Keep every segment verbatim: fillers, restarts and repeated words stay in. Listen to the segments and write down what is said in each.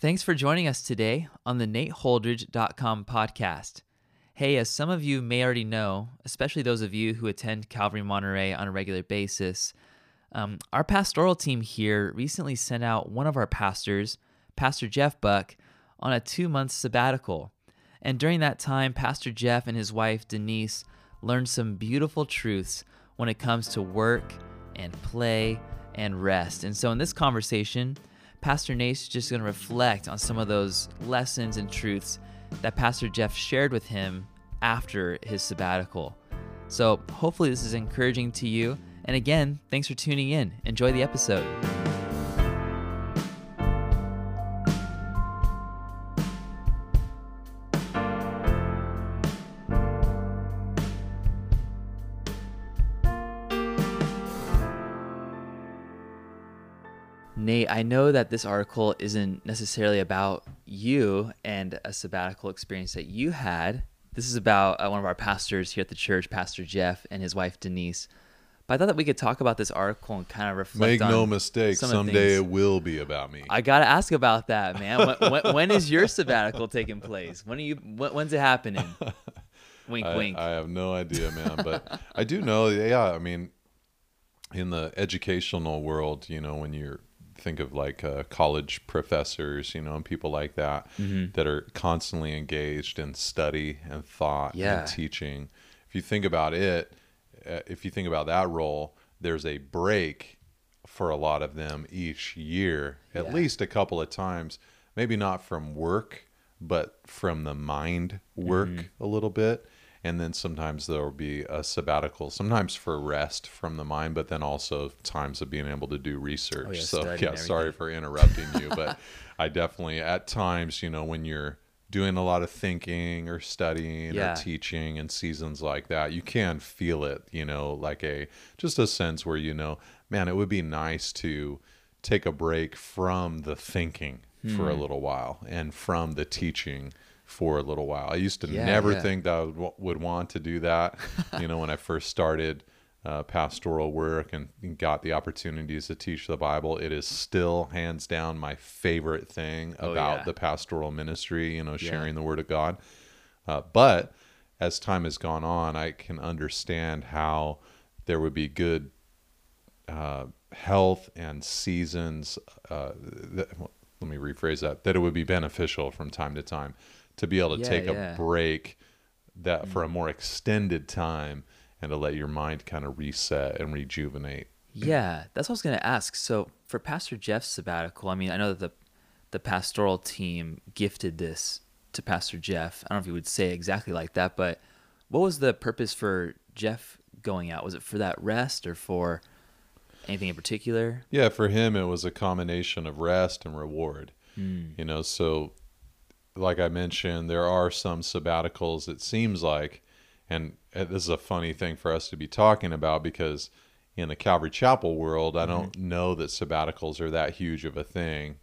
Thanks for joining us today on the Nate Holdridge dot com podcast. Hey, as some of you may already know, especially those of you who attend Calvary Monterey on a regular basis, um, our pastoral team here recently sent out one of our pastors, Pastor Jeff Buck, on a two-month sabbatical. And during that time, Pastor Jeff and his wife, Denise, learned some beautiful truths when it comes to work and play and rest. And so in this conversation, Pastor Nate's just going to reflect on some of those lessons and truths that Pastor Jeff shared with him after his sabbatical. So hopefully this is encouraging to you. And again, thanks for tuning in. Enjoy the episode. Nate, I know that this article isn't necessarily about you and a sabbatical experience that you had. This is about uh, one of our pastors here at the church, Pastor Jeff, and his wife, Denise. But I thought that we could talk about this article and kind of reflect Make on Make no mistake, some someday it will be about me. I got to ask about that, man. When, when, when is your sabbatical taking place? When are you? When, when's it happening? Wink, I, wink. I have no idea, man. But I do know, yeah, I mean, in the educational world, you know, when you're think of like uh, college professors, you know, and people like that, mm-hmm. that are constantly engaged in study and thought yeah. and teaching. If you think about it, uh, if you think about that role, there's a break for a lot of them each year, at yeah. least a couple of times, maybe not from work, but from the mind work mm-hmm. a little bit. And then sometimes there'll be a sabbatical, sometimes for rest from the mind, but then also times of being able to do research. Oh, yeah, so yeah, sorry for interrupting you, but I definitely at times, you know, when you're doing a lot of thinking or studying yeah. or teaching and seasons like that, you can feel it, you know, like a, just a sense where, you know, man, it would be nice to take a break from the thinking hmm. for a little while and from the teaching for a little while. I used to yeah, never yeah. think that I would, would want to do that. You know, when I first started uh, pastoral work and, and got the opportunities to teach the Bible, it is still hands down my favorite thing about oh, yeah. the pastoral ministry, you know, sharing yeah. the Word of God. Uh, but as time has gone on, I can understand how there would be good uh, health and seasons. Uh, that, let me rephrase that, that it would be beneficial from time to time to be able to yeah, take yeah. a break that mm-hmm. for a more extended time and to let your mind kind of reset and rejuvenate. Yeah, that's what I was going to ask. So for Pastor Jeff's sabbatical, I mean, I know that the the pastoral team gifted this to Pastor Jeff. I don't know if you would say exactly like that, but what was the purpose for Jeff going out? Was it for that rest or for anything in particular? Yeah, for him, it was a combination of rest and reward. Mm. You know, so like I mentioned, there are some sabbaticals, it seems like, and this is a funny thing for us to be talking about because in the Calvary Chapel world, I don't mm-hmm. know that sabbaticals are that huge of a thing,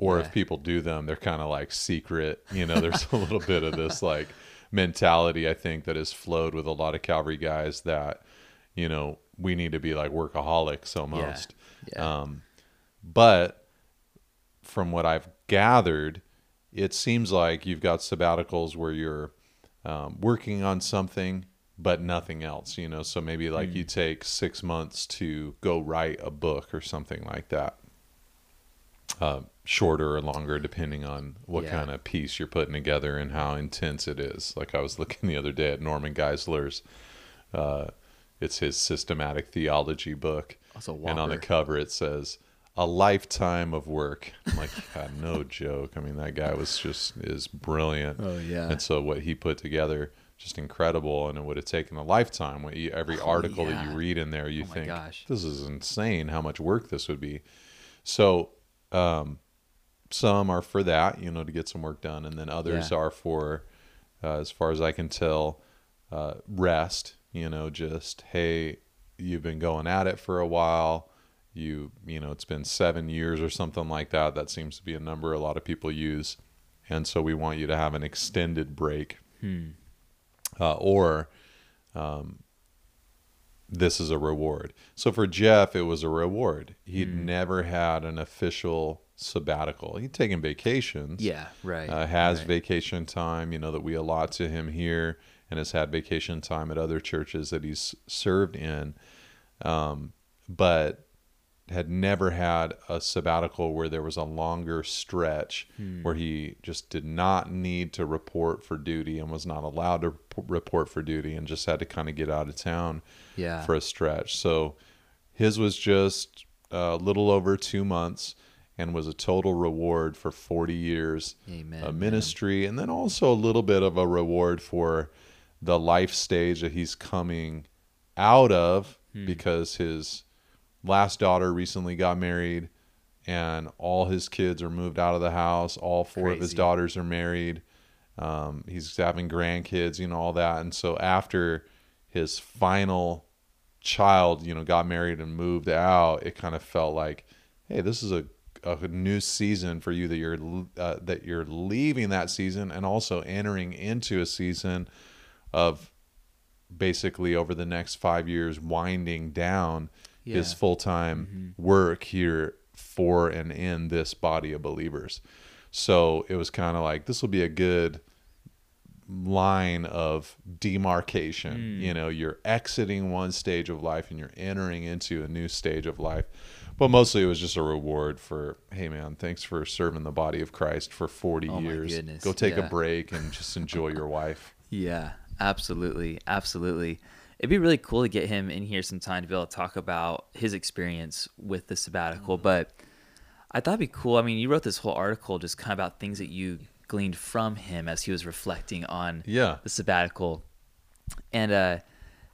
or yeah. if people do them, they're kind of like secret, you know, there's a little bit of this like mentality, I think, that has flowed with a lot of Calvary guys that, you know, we need to be like workaholics almost. Yeah. Yeah. Um, but from what I've gathered, it seems like you've got sabbaticals where you're um, working on something, but nothing else, you know? So maybe like mm. you take six months to go write a book or something like that. Uh, shorter or longer, depending on what yeah. kind of piece you're putting together and how intense it is. Like I was looking the other day at Norman Geisler's, uh, it's his systematic theology book. That's a whopper. And on the cover it says, a lifetime of work. I'm like, yeah, no joke. I mean, that guy was just, is brilliant. Oh, yeah. And so what he put together, just incredible. And it would have taken a lifetime. When you, every article oh, yeah. that you read in there, you oh, think, this is insane how much work this would be. So um, some are for that, you know, to get some work done. And then others yeah. are for, uh, as far as I can tell, uh, rest. You know, just, hey, you've been going at it for a while. You, you know, it's been seven years or something like that. That seems to be a number a lot of people use. And so we want you to have an extended break. Hmm. Uh, or um, this is a reward. So for Jeff, it was a reward. He'd mm. never had an official sabbatical. He'd taken vacations. Yeah, right. Uh, has right. vacation time, you know, that we allot to him here, and has had vacation time at other churches that he's served in, um, but had never had a sabbatical where there was a longer stretch hmm. where he just did not need to report for duty and was not allowed to report for duty and just had to kind of get out of town yeah. for a stretch. So his was just a little over two months and was a total reward for forty years Amen, of ministry. Man. And then also a little bit of a reward for the life stage that he's coming out of hmm. because his last daughter recently got married and all his kids are moved out of the house. All four Crazy. of his daughters are married. Um, he's having grandkids, you know, all that. And so after his final child, you know, got married and moved out, it kind of felt like, hey, this is a, a new season for you that you're, uh, that you're leaving that season and also entering into a season of basically over the next five years winding down Yeah. his full-time mm-hmm. work here for and in this body of believers. So it was kind of like, this will be a good line of demarcation. Mm. You know, you're exiting one stage of life and you're entering into a new stage of life. But mostly it was just a reward for, hey man, thanks for serving the body of Christ for forty oh years. Go take yeah. a break and just enjoy your wife. Yeah, absolutely. Absolutely. It'd be really cool to get him in here sometime to be able to talk about his experience with the sabbatical. Mm-hmm. But I thought it'd be cool. I mean, you wrote this whole article just kind of about things that you gleaned from him as he was reflecting on yeah. the sabbatical. And uh,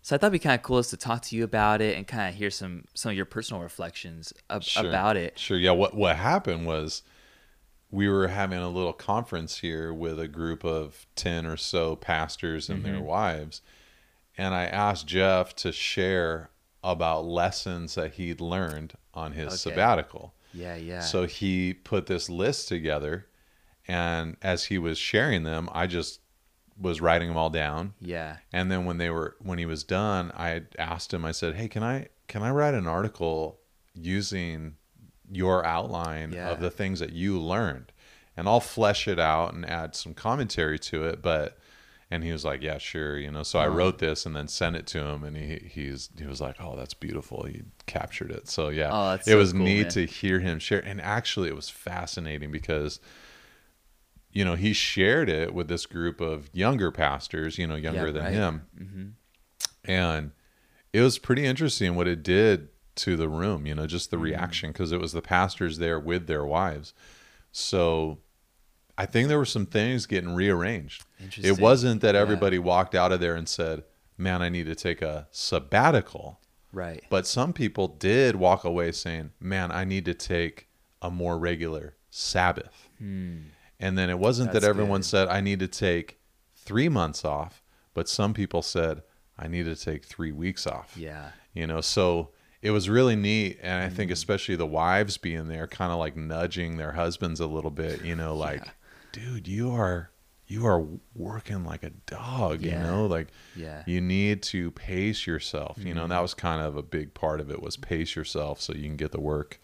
so I thought it'd be kind of cool is to talk to you about it and kind of hear some some of your personal reflections ab- sure. about it. Sure. Yeah. What what happened was we were having a little conference here with a group of ten or so pastors and mm-hmm. their wives. And I asked Jeff to share about lessons that he'd learned on his okay. sabbatical. Yeah, yeah. So he put this list together, and as he was sharing them, I just was writing them all down. Yeah. And then when they were when he was done, I asked him. I said, "Hey, can I can I write an article using your outline yeah. of the things that you learned, and I'll flesh it out and add some commentary to it, but." And he was like, yeah, sure, you know. So I wrote this and then sent it to him, and he he's he was like, oh, that's beautiful. He captured it. So yeah, oh, that's it so was cool, neat man. to hear him share. And actually, it was fascinating because, you know, he shared it with this group of younger pastors, you know, younger yeah, than right. him, mm-hmm. and it was pretty interesting what it did to the room, you know, just the mm-hmm. reaction, because it was the pastors there with their wives, so. I think there were some things getting rearranged. It wasn't that everybody yeah. walked out of there and said, man, I need to take a sabbatical. Right. But some people did walk away saying, man, I need to take a more regular Sabbath. Hmm. And then it wasn't That's that everyone good. said, I need to take three months off. But some people said, I need to take three weeks off. Yeah. You know, so it was really neat, and I think especially the wives being there, kind of like nudging their husbands a little bit, you know, like, yeah. dude, you are you are working like a dog, yeah. you know, like yeah. you need to pace yourself, you mm-hmm. know, and that was kind of a big part of it was pace yourself so you can get the work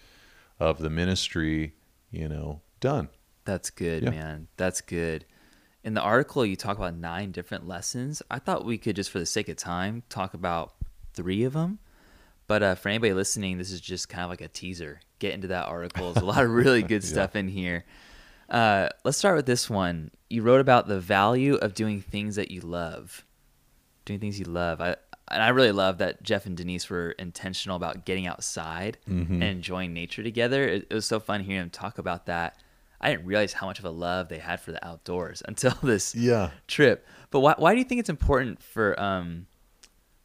of the ministry, you know, done. That's good, yeah. man. That's good. In the article, you talk about nine different lessons. I thought we could just, for the sake of time, talk about three of them. But uh, for anybody listening, this is just kind of like a teaser. Get into that article. There's a lot of really good yeah. stuff in here. Uh, let's start with this one. You wrote about the value of doing things that you love, doing things you love. I and I really love that Jeff and Denise were intentional about getting outside mm-hmm. and enjoying nature together. It, it was so fun hearing them talk about that. I didn't realize how much of a love they had for the outdoors until this yeah. trip. But why why do you think it's important for um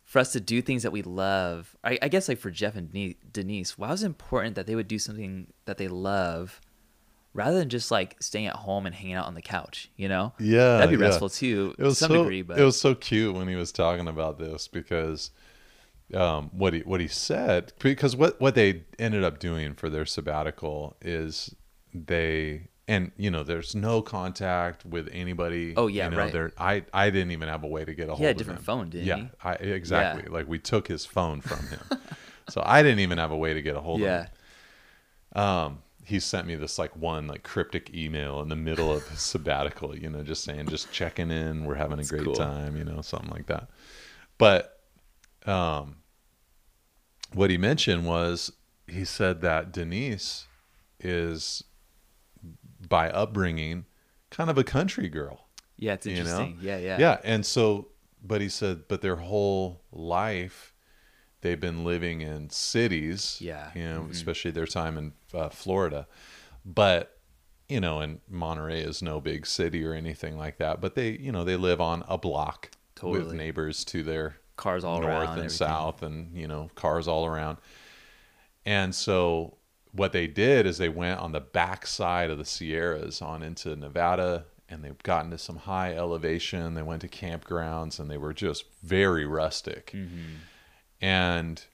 for us to do things that we love? I, I guess like for Jeff and Denise, why was it important that they would do something that they love? Rather than just like staying at home and hanging out on the couch, you know? Yeah. That'd be yeah. restful too to some so, degree. But it was so cute when he was talking about this because um, what he what he said, because what, what they ended up doing for their sabbatical is they And, you know, there's no contact with anybody. Oh, yeah, you know, right. I, I didn't even have a way to get a hold of him. He had a different phone, didn't yeah, he? I, exactly. Yeah. Like, we took his phone from him. So I didn't even have a way to get a hold yeah. of him. Um, he sent me this, like, one, like, cryptic email in the middle of his sabbatical, you know, just saying, just checking in. We're having That's a great cool. time, you know, something like that. But um, what he mentioned was he said that Denise is... by upbringing, kind of a country girl. Yeah, it's interesting. You know? Yeah, yeah. Yeah, and so, but he said, but their whole life, they've been living in cities. Yeah. You know, mm-hmm. especially their time in uh, Florida. But, you know, and Monterey is no big city or anything like that. But they, you know, they live on a block totally. With neighbors to their cars all north around, and everything. South and, you know, cars all around. And so... what they did is they went on the back side of the Sierras on into Nevada, and they've gotten to some high elevation. They went to campgrounds, and they were just very rustic. Mm-hmm. And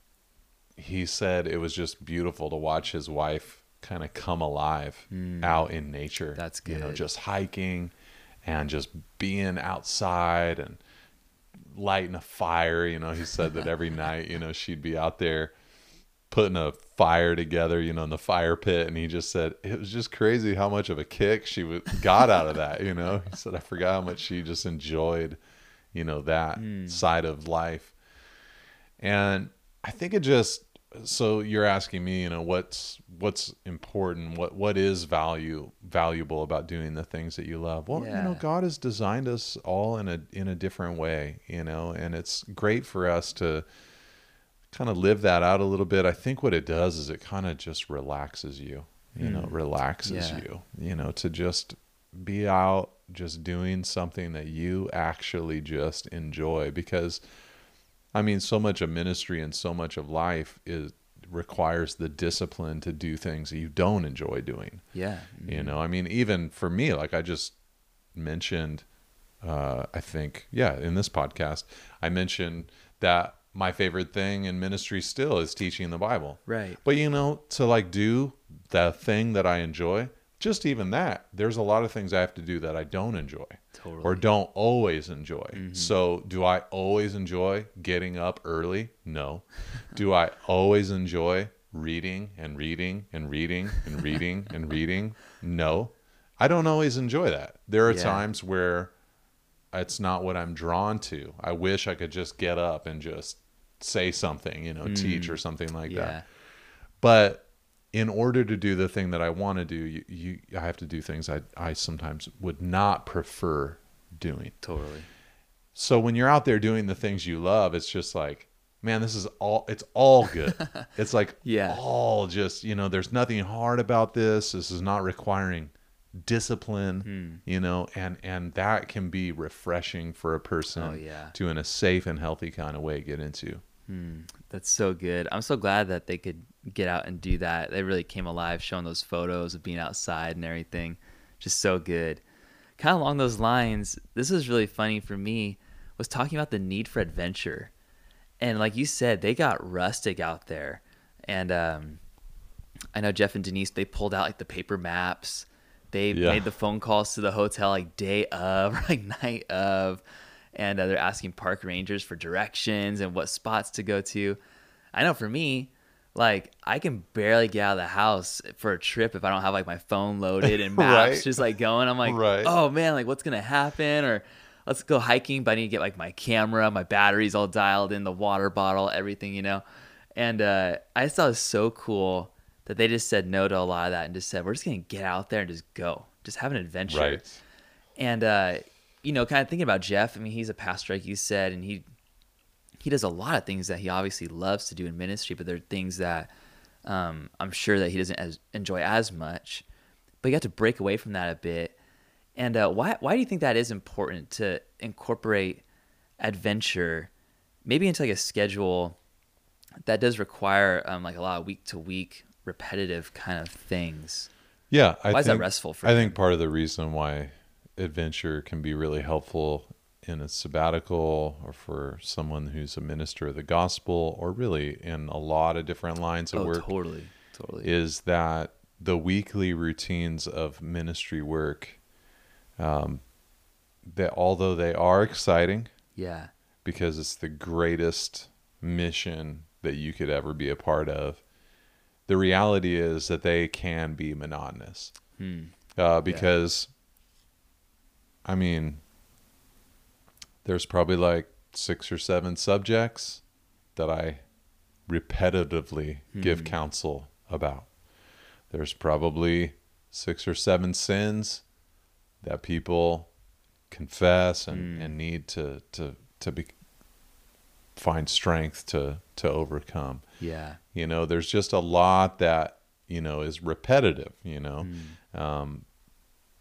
he said it was just beautiful to watch his wife kind of come alive mm. out in nature. That's good. You know, just hiking and just being outside and lighting a fire. You know, he said that every night, you know, she'd be out there putting a fire together, you know, in the fire pit. And he just said, it was just crazy how much of a kick she was, got out of that, you know. He said, I forgot how much she just enjoyed, you know, that mm. side of life. And I think it just, so you're asking me, you know, what's, what's important, what, what is value, valuable about doing the things that you love? Well, yeah. you know, God has designed us all in a, in a different way, you know, and it's great for us to kind of live that out a little bit. I think what it does is it kind of just relaxes you, you mm. know, relaxes yeah. you, you know, to just be out, just doing something that you actually just enjoy. Because I mean, so much of ministry and so much of life is requires the discipline to do things that you don't enjoy doing. Yeah. Mm. You know, I mean, even for me, like I just mentioned, uh, I think, yeah, in this podcast, I mentioned that my favorite thing in ministry still is teaching the Bible. Right. But, you know, to like do the thing that I enjoy, just even that, there's a lot of things I have to do that I don't enjoy totally. Or don't always enjoy. Mm-hmm. So do I always enjoy getting up early? No. Do I always enjoy reading and reading and reading and reading and reading? No. I don't always enjoy that. There are yeah. times where it's not what I'm drawn to. I wish I could just get up and just say something, you know, mm. teach or something like yeah. that. But in order to do the thing that I want to do, you, you I have to do things I, I sometimes would not prefer doing. Totally. So when you're out there doing the things you love, it's just like, man, this is all, it's all good. It's like yeah. all just, you know, there's nothing hard about this. This is not requiring discipline, mm. you know, and and that can be refreshing for a person oh, yeah. to, in a safe and healthy kind of way, get into. Mm. That's so good. I'm so glad that they could get out and do that. They really came alive showing those photos of being outside and everything. Just so good. Kind of along those lines, this is really funny for me, was talking about the need for adventure. And like you said, they got rustic out there. And um, I know Jeff and Denise, they pulled out like the paper maps. They yeah. made the phone calls to the hotel like day of, or like night of, and uh, they're asking park rangers for directions and what spots to go to. I know for me, like I can barely get out of the house for a trip if I don't have like my phone loaded and maps right. just like going. I'm like, right. oh man, like what's gonna happen? Or let's go hiking, but I need to get like my camera, my batteries all dialed in, the water bottle, everything, you know. And uh, I just thought it was so cool that they just said no to a lot of that and just said, we're just going to get out there and just go, just have an adventure. Right. And, uh, you know, kind of thinking about Jeff, I mean, he's a pastor, like you said, and he, he does a lot of things that he obviously loves to do in ministry, but there are things that um, I'm sure that he doesn't as, enjoy as much, but you have to break away from that a bit. And uh, why, why do you think that is important to incorporate adventure, maybe into like a schedule that does require um, like a lot of week to week, repetitive kind of things? Yeah. I why think, is that restful for I you? Think part of the reason why adventure can be really helpful in a sabbatical or for someone who's a minister of the gospel or really in a lot of different lines of oh, work totally, totally. Is that the weekly routines of ministry work, um, that although they are exciting, yeah, because it's the greatest mission that you could ever be a part of, the reality is that they can be monotonous. Hmm. Uh, because, yeah. I mean, there's probably like six or seven subjects that I repetitively hmm. give counsel about. There's probably six or seven sins that people confess and, mm. and need to, to, to be, find strength to, to overcome. Yeah. You know, there's just a lot that, you know, is repetitive, you know, mm. um,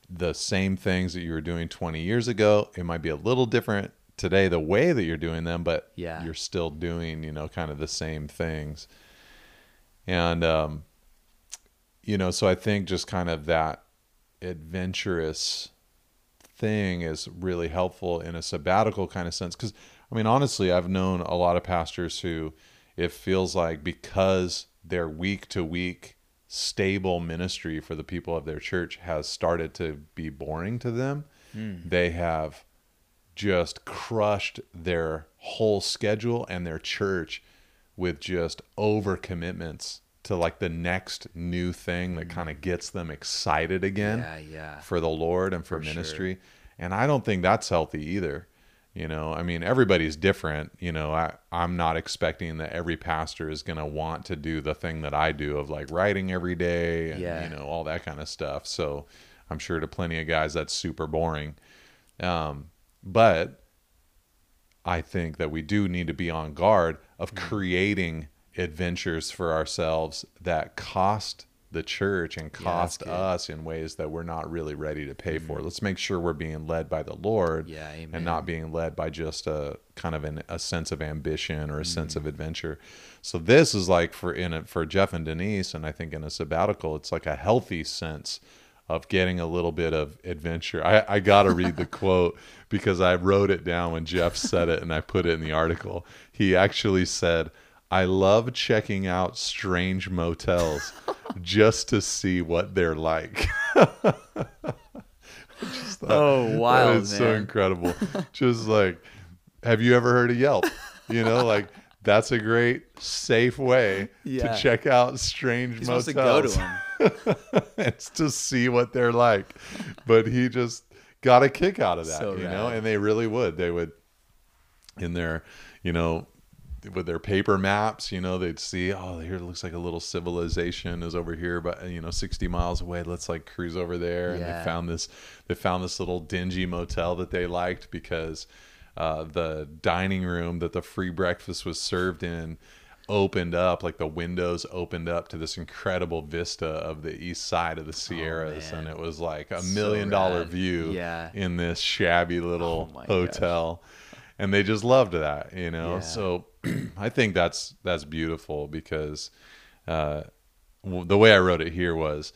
the same things that you were doing twenty years ago, it might be a little different today, the way that you're doing them, but yeah. you're still doing, you know, kind of the same things. And, um, you know, so I think just kind of that adventurous thing is really helpful in a sabbatical kind of sense. Because, I mean, honestly, I've known a lot of pastors who it feels like because their week-to-week stable ministry for the people of their church has started to be boring to them, mm. they have just crushed their whole schedule and their church with just overcommitments to like the next new thing that kind of gets them excited again yeah, yeah. for the Lord and for, for ministry. Sure. And I don't think that's healthy either. You know, I mean, everybody's different. You know, I, I'm not expecting that every pastor is going to want to do the thing that I do of like writing every day and, yeah. you know, all that kind of stuff. So I'm sure to plenty of guys that's super boring. Um, but I think that we do need to be on guard of mm-hmm. creating adventures for ourselves that cost the church and cost yeah, us in ways that we're not really ready to pay mm-hmm. for. Let's make sure we're being led by the Lord yeah, and not being led by just a kind of an, a sense of ambition or a mm-hmm. sense of adventure. So this is like for in it for Jeff and Denise, and I think in a sabbatical, it's like a healthy sense of getting a little bit of adventure. I, I got to read the quote because I wrote it down when Jeff said it and I put it in the article. He actually said, "I love checking out strange motels just to see what they're like." Just thought, oh, wild, it's so incredible. Just like, have you ever heard of Yelp? You know, like that's a great, safe way yeah. to check out strange He's motels. Supposed to go to them. It's to see what they're like. But he just got a kick out of that, so you rad. know, and they really would. They would in their, you know, with their paper maps, you know, they'd see, oh, here it looks like a little civilization is over here, but you know, sixty miles away, let's like cruise over there. Yeah. And they found this, they found this little dingy motel that they liked because uh, the dining room that the free breakfast was served in opened up, like the windows opened up to this incredible vista of the east side of the Sierras. Oh, and it was like a so million dollar rad. view yeah. in this shabby little oh, hotel. Gosh. And they just loved that, you know? Yeah. So I think that's, that's beautiful because, uh, w- the way I wrote it here was,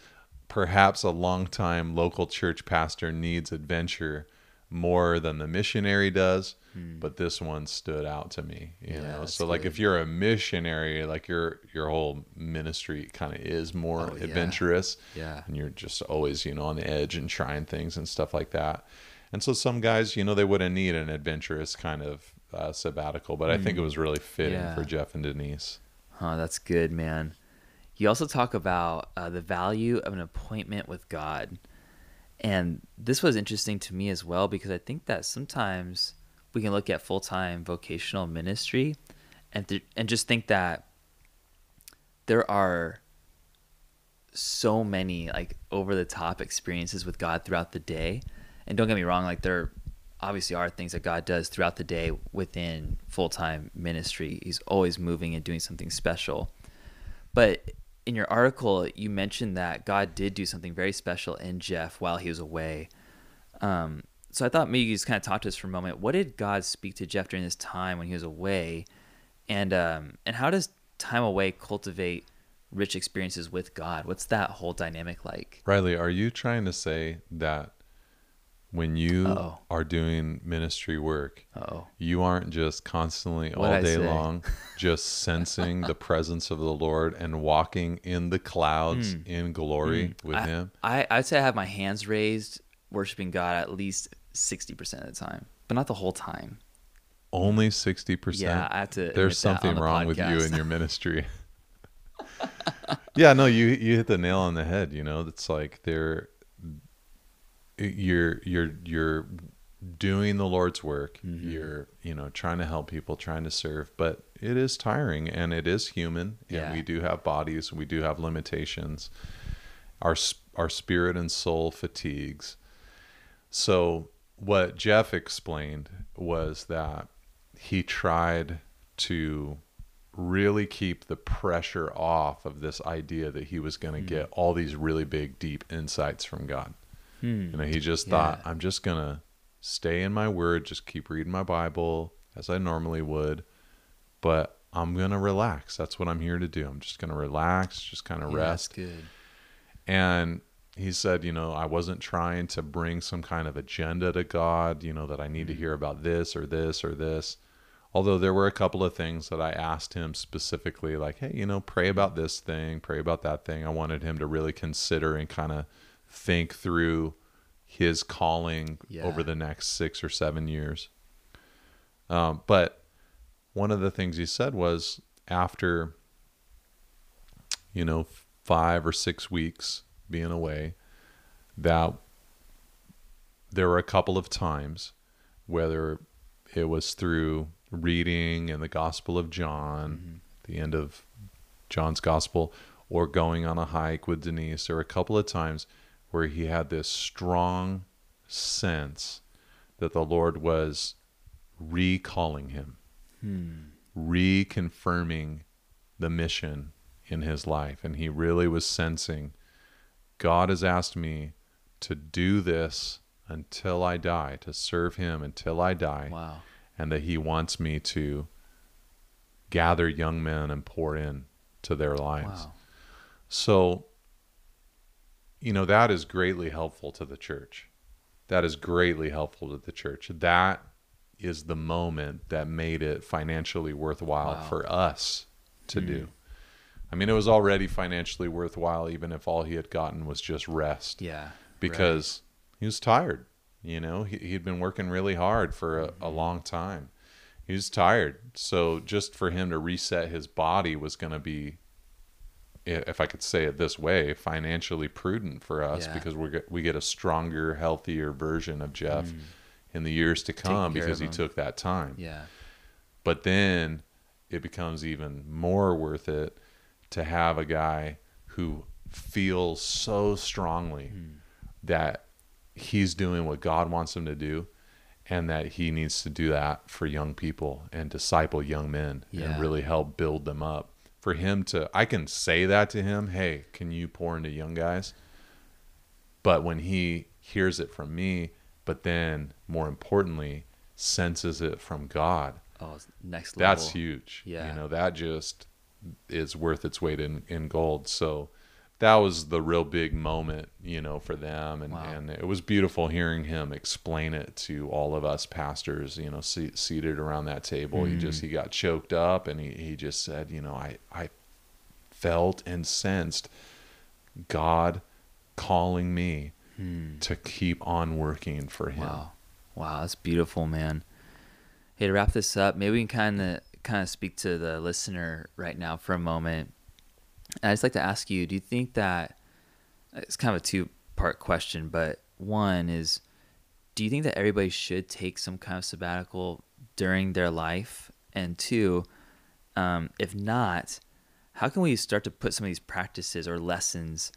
perhaps a longtime local church pastor needs adventure more than the missionary does, hmm. but this one stood out to me, you yeah, know? So good. Like, if you're a missionary, like your, your whole ministry kind of is more oh, adventurous yeah. yeah, and you're just always, you know, on the edge and trying things and stuff like that. And so some guys, you know, they wouldn't need an adventurous kind of uh, sabbatical, but I think it was really fitting yeah. for Jeff and Denise. Huh, that's good, man. You also talk about uh, the value of an appointment with God. And this was interesting to me as well, because I think that sometimes we can look at full-time vocational ministry and th- and just think that there are so many like over-the-top experiences with God throughout the day. And don't get me wrong, like there obviously are things that God does throughout the day within full-time ministry. He's always moving and doing something special. But in your article, you mentioned that God did do something very special in Jeff while he was away. Um, so I thought maybe you just kind of talk to us for a moment. What did God speak to Jeff during this time when he was away? And um, and how does time away cultivate rich experiences with God? What's that whole dynamic like? Riley, are you trying to say that when you Uh-oh. are doing ministry work, Uh-oh. you aren't just constantly What'd all I day say? long just sensing the presence of the Lord and walking in the clouds mm. in glory mm. with I, him. I, I'd say I have my hands raised worshiping God at least sixty percent of the time, but not the whole time. Only sixty percent? Yeah, I have to. There's something the wrong podcast. with you in your ministry. Yeah, no, you, you hit the nail on the head. You know, it's like they're... You're you're you're doing the Lord's work. Mm-hmm. You're you know trying to help people, trying to serve, but it is tiring and it is human. And yeah. we do have bodies, we do have limitations. Our our spirit and soul fatigues. So what Jeff explained was that he tried to really keep the pressure off of this idea that he was going to mm-hmm. get all these really big, deep insights from God. Hmm. You know, he just thought, yeah. I'm just going to stay in my word, just keep reading my Bible as I normally would, but I'm going to relax. That's what I'm here to do. I'm just going to relax, just kind of yeah, rest. That's good. And he said, you know, I wasn't trying to bring some kind of agenda to God, you know, that I need hmm. to hear about this or this or this. Although there were a couple of things that I asked him specifically, like, hey, you know, pray about this thing, pray about that thing. I wanted him to really consider and kind of think through his calling yeah. over the next six or seven years. Um, but one of the things he said was after, you know, five or six weeks being away, that there were a couple of times, whether it was through reading in the Gospel of John, mm-hmm. the end of John's Gospel, or going on a hike with Denise, there were a couple of times where he had this strong sense that the Lord was recalling him, hmm. reconfirming the mission in his life. And he really was sensing, God has asked me to do this until I die, to serve him until I die. Wow. And that he wants me to gather young men and pour in to their lives. Wow. So, you know, that is greatly helpful to the church. That is greatly helpful to the church. That is the moment that made it financially worthwhile wow. for us to mm. do. I mean, it was already financially worthwhile, even if all he had gotten was just rest. Yeah. Because right. he was tired. You know, he, he'd been working really hard for a, a long time. He was tired. So just for him to reset his body was going to be, if I could say it this way, financially prudent for us yeah. because we get, we get a stronger, healthier version of Jeff mm. in the years to come because he took that time. Yeah. But then it becomes even more worth it to have a guy who feels so strongly mm. that he's doing what God wants him to do and that he needs to do that for young people and disciple young men yeah. and really help build them up. For him to, I can say that to him, hey, can you pour into young guys? But when he hears it from me, but then more importantly, senses it from God. Oh, it's next level. That's huge. Yeah. You know, that just is worth its weight in, in gold. So that was the real big moment, you know, for them. And, wow. and it was beautiful hearing him explain it to all of us pastors, you know, se- seated around that table. Mm. He just, he got choked up and he, he just said, you know, I, I felt and sensed God calling me mm. to keep on working for him. Wow. Wow. That's beautiful, man. Hey, to wrap this up, maybe we can kind of, kind of speak to the listener right now for a moment. I'd just like to ask you, do you think that, it's kind of a two-part question, but one is, do you think that everybody should take some kind of sabbatical during their life? And two, um, if not, how can we start to put some of these practices or lessons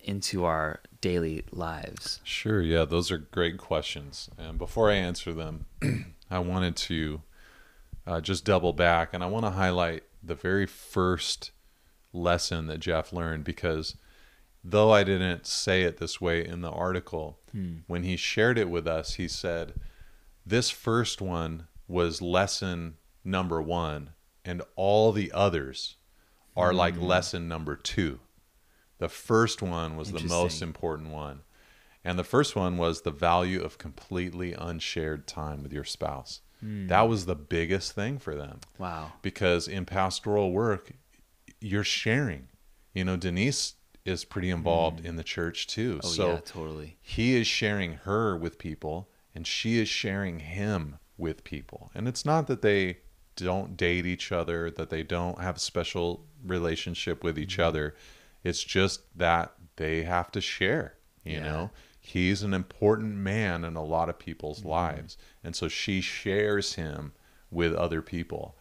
into our daily lives? Sure, yeah, those are great questions. And before I answer them, I wanted to uh, just double back, and I want to highlight the very first lesson that Jeff learned, because though I didn't say it this way in the article, hmm. when he shared it with us, he said, this first one was lesson number one, and all the others are mm-hmm. like lesson number two. The first one was the most important one. And the first one was the value of completely unshared time with your spouse. Mm. That was the biggest thing for them. Wow. Because in pastoral work, you're sharing. You know, Denise is pretty involved mm. in the church too. Oh, so yeah, totally. He is sharing her with people and she is sharing him with people. And it's not that they don't date each other, that they don't have a special relationship with each mm. other. It's just that they have to share, you yeah. know. He's an important man in a lot of people's mm-hmm. lives. And so she shares him with other people.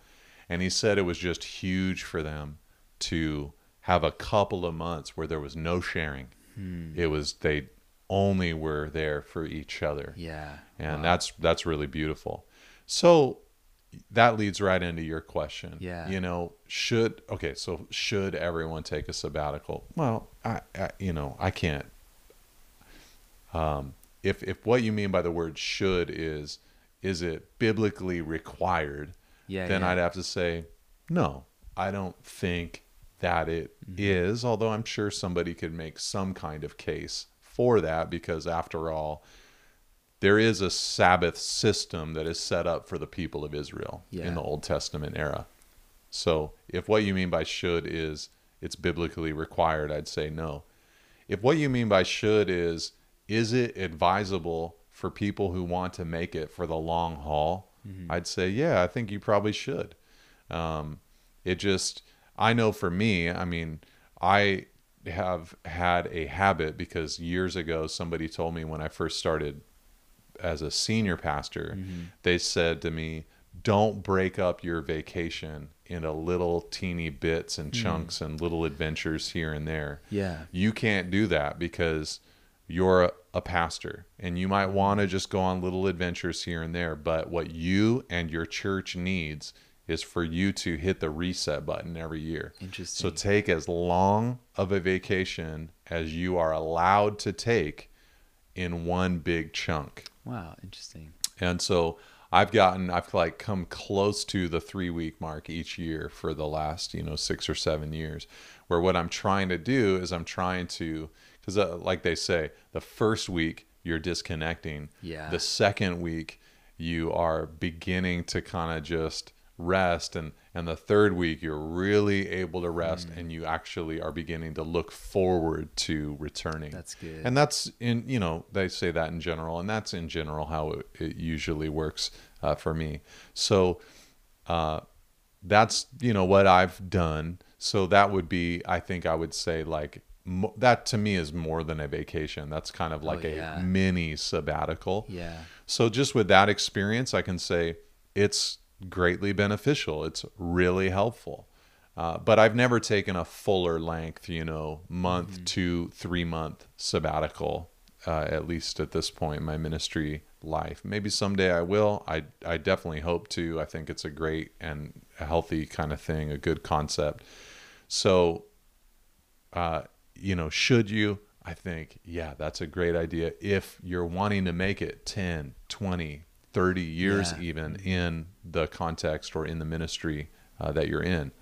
And he said it was just huge for them to have a couple of months where there was no sharing. Hmm. It was, they only were there for each other. Yeah. And wow. that's, that's really beautiful. So that leads right into your question. Yeah. You know, should, okay. So should everyone take a sabbatical? Well, I, I you know, I can't. Um, if, if what you mean by the word should is, is it biblically required? Yeah, then yeah. I'd have to say, no, I don't think that it mm-hmm. is. Although I'm sure somebody could make some kind of case for that, because after all, there is a Sabbath system that is set up for the people of Israel yeah. in the Old Testament era. So if what you mean by should is it's biblically required, I'd say no. If what you mean by should is, is it advisable for people who want to make it for the long haul? Mm-hmm. I'd say, yeah, I think you probably should. Um, it just, I know for me, I mean, I have had a habit because years ago, somebody told me when I first started as a senior pastor, mm-hmm. they said to me, don't break up your vacation into little teeny bits and chunks mm. and little adventures here and there. Yeah. You can't do that because you're a pastor and you might want to just go on little adventures here and there, but what you and your church needs is for you to hit the reset button every year. Interesting. So take as long of a vacation as you are allowed to take in one big chunk. Wow. Interesting. And so I've gotten, I've like come close to the three week mark each year for the last, you know, six or seven years where what I'm trying to do is I'm trying to, because uh, like they say, the first week you're disconnecting. Yeah. The second week you are beginning to kind of just rest. And, and the third week you're really able to rest mm. and you actually are beginning to look forward to returning. That's good. And that's in, you know, they say that in general, and that's in general how it, it usually works uh, for me. So uh, that's, you know, what I've done. So that would be, I think I would say like, that to me is more than a vacation. That's kind of like oh, yeah. a mini sabbatical. Yeah. So just with that experience, I can say it's greatly beneficial. It's really helpful. Uh, but I've never taken a fuller length, you know, month mm-hmm. to three month sabbatical, uh, at least at this point in my ministry life. Maybe someday I will. I, I definitely hope to. I think it's a great and a healthy kind of thing, a good concept. So, uh, you know, should you? I think, yeah, that's a great idea. If you're wanting to make it ten, twenty, thirty years yeah. even in the context or in the ministry uh, that you're in.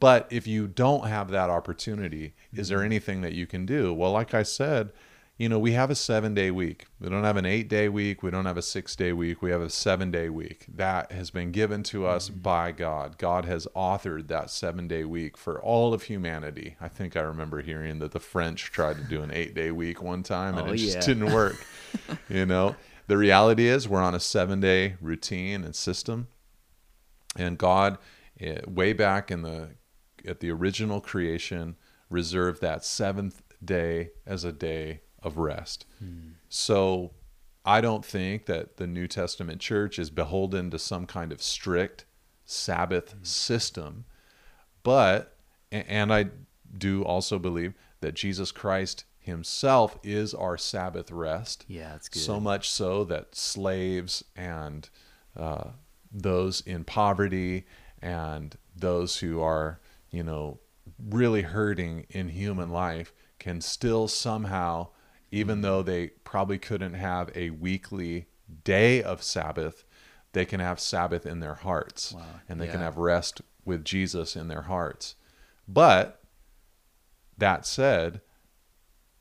But if you don't have that opportunity, is there anything that you can do? Well, like I said, you know, we have a seven day week. We don't have an eight day week. We don't have a six day week. We have a seven day week that has been given to us mm-hmm. by God. God has authored that seven day week for all of humanity. I think I remember hearing that the French tried to do an eight day week one time and oh, it just yeah. didn't work. You know, the reality is we're on a seven day routine and system, and God it, way back in the, at the original creation reserved that seventh day as a day of rest. Hmm. So I don't think that the New Testament church is beholden to some kind of strict Sabbath hmm. system, but, and I do also believe that Jesus Christ himself is our Sabbath rest. Yeah, that's good. So much so that slaves and uh, those in poverty and those who are, you know, really hurting in human life can still somehow, even though they probably couldn't have a weekly day of Sabbath, they can have Sabbath in their hearts. Wow. And they yeah. can have rest with Jesus in their hearts. But that said,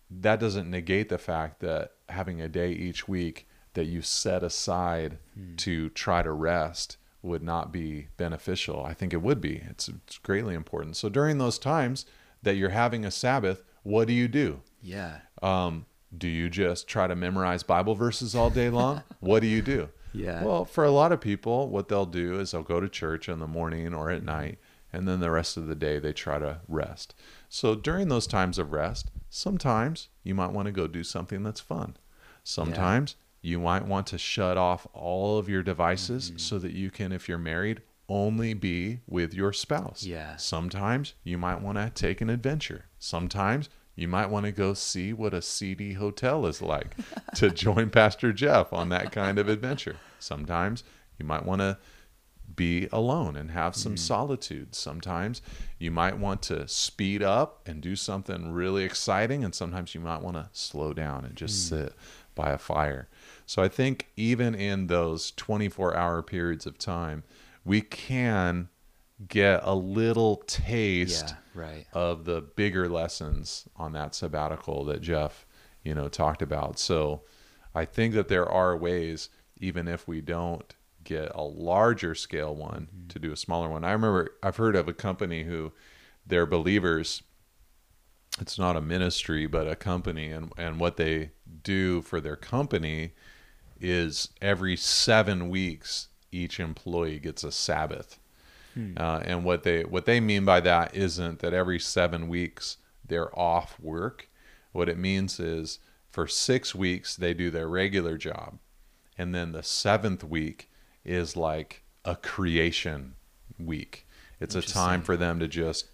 that doesn't negate the fact that having a day each week that you set aside mm. to try to rest would not be beneficial. I think it would be. It's, it's greatly important. So during those times that you're having a Sabbath, what do you do? Yeah. Um, do you just try to memorize Bible verses all day long? What do you do? Yeah. Well, for a lot of people, what they'll do is they'll go to church in the morning or at night, and then the rest of the day they try to rest. So during those times of rest, sometimes you might want to go do something that's fun. Sometimes yeah. you might want to shut off all of your devices mm-hmm. so that you can, if you're married, only be with your spouse. Yeah. Sometimes you might want to take an adventure. Sometimes you might want to go see what a seedy hotel is like to join Pastor Jeff on that kind of adventure. Sometimes you might want to be alone and have some mm. solitude. Sometimes you might want to speed up and do something really exciting. And sometimes you might want to slow down and just mm. sit by a fire. So I think even in those twenty-four hour periods of time, we can get a little taste yeah, right. of the bigger lessons on that sabbatical that Jeff, you know, talked about. So I think that there are ways, even if we don't get a larger scale one, mm-hmm. to do a smaller one. I remember I've heard of a company who they're believers. It's not a ministry, but a company. And, and what they do for their company is every seven weeks, each employee gets a Sabbath. Uh, and what they what they mean by that isn't that every seven weeks they're off work. What it means is for six weeks they do their regular job. And then the seventh week is like a creation week. It's a time for them to just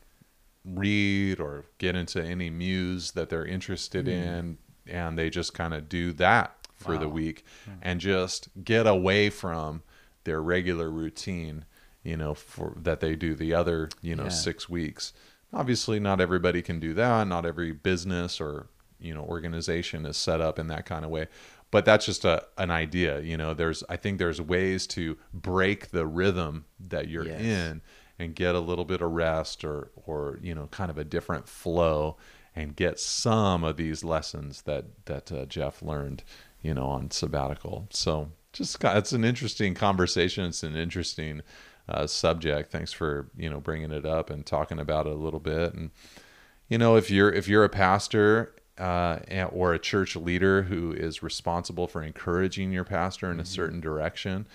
read or get into any muse that they're interested mm. in. And they just kind of do that for wow. the week mm. and just get away from their regular routine, you know, for that they do the other, you know, yeah. six weeks. Obviously not everybody can do that. Not every business or, you know, organization is set up in that kind of way, but that's just a, an idea. You know, there's, I think there's ways to break the rhythm that you're yes. in and get a little bit of rest or, or, you know, kind of a different flow and get some of these lessons that, that uh, Jeff learned, you know, on sabbatical. So just, it's an interesting conversation. It's an interesting Uh, subject. Thanks for, you know, bringing it up and talking about it a little bit. And, you know, if you're, if you're a pastor uh, and, or a church leader who is responsible for encouraging your pastor in mm-hmm. a certain direction,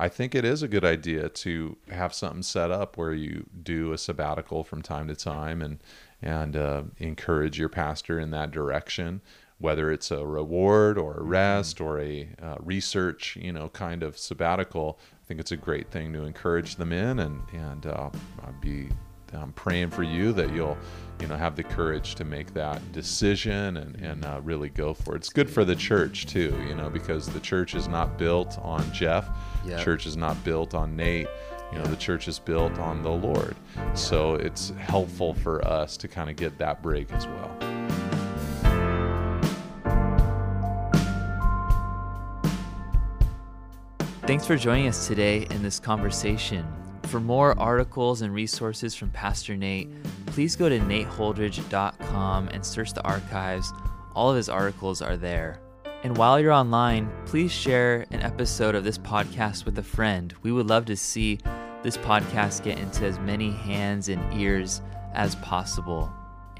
I think it is a good idea to have something set up where you do a sabbatical from time to time and, and uh, encourage your pastor in that direction, whether it's a reward or a rest mm-hmm. or a uh, research, you know, kind of sabbatical. I think it's a great thing to encourage them in, and and uh, I'll be um, praying for you that you'll, you know, have the courage to make that decision and and uh, really go for it. It's good for the church too, you know, because the church is not built on Jeff. Yep. The church is not built on Nate. You know, the church is built on the Lord. Yep. So it's helpful for us to kind of get that break as well. Thanks for joining us today in this conversation. For more articles and resources from Pastor Nate, please go to Nate Holdridge dot com and search the archives. All of his articles are there. And while you're online, please share an episode of this podcast with a friend. We would love to see this podcast get into as many hands and ears as possible.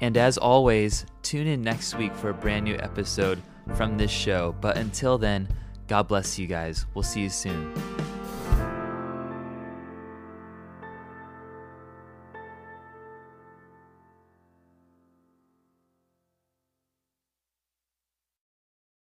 And as always, tune in next week for a brand new episode from this show. But until then, God bless you guys. We'll see you soon.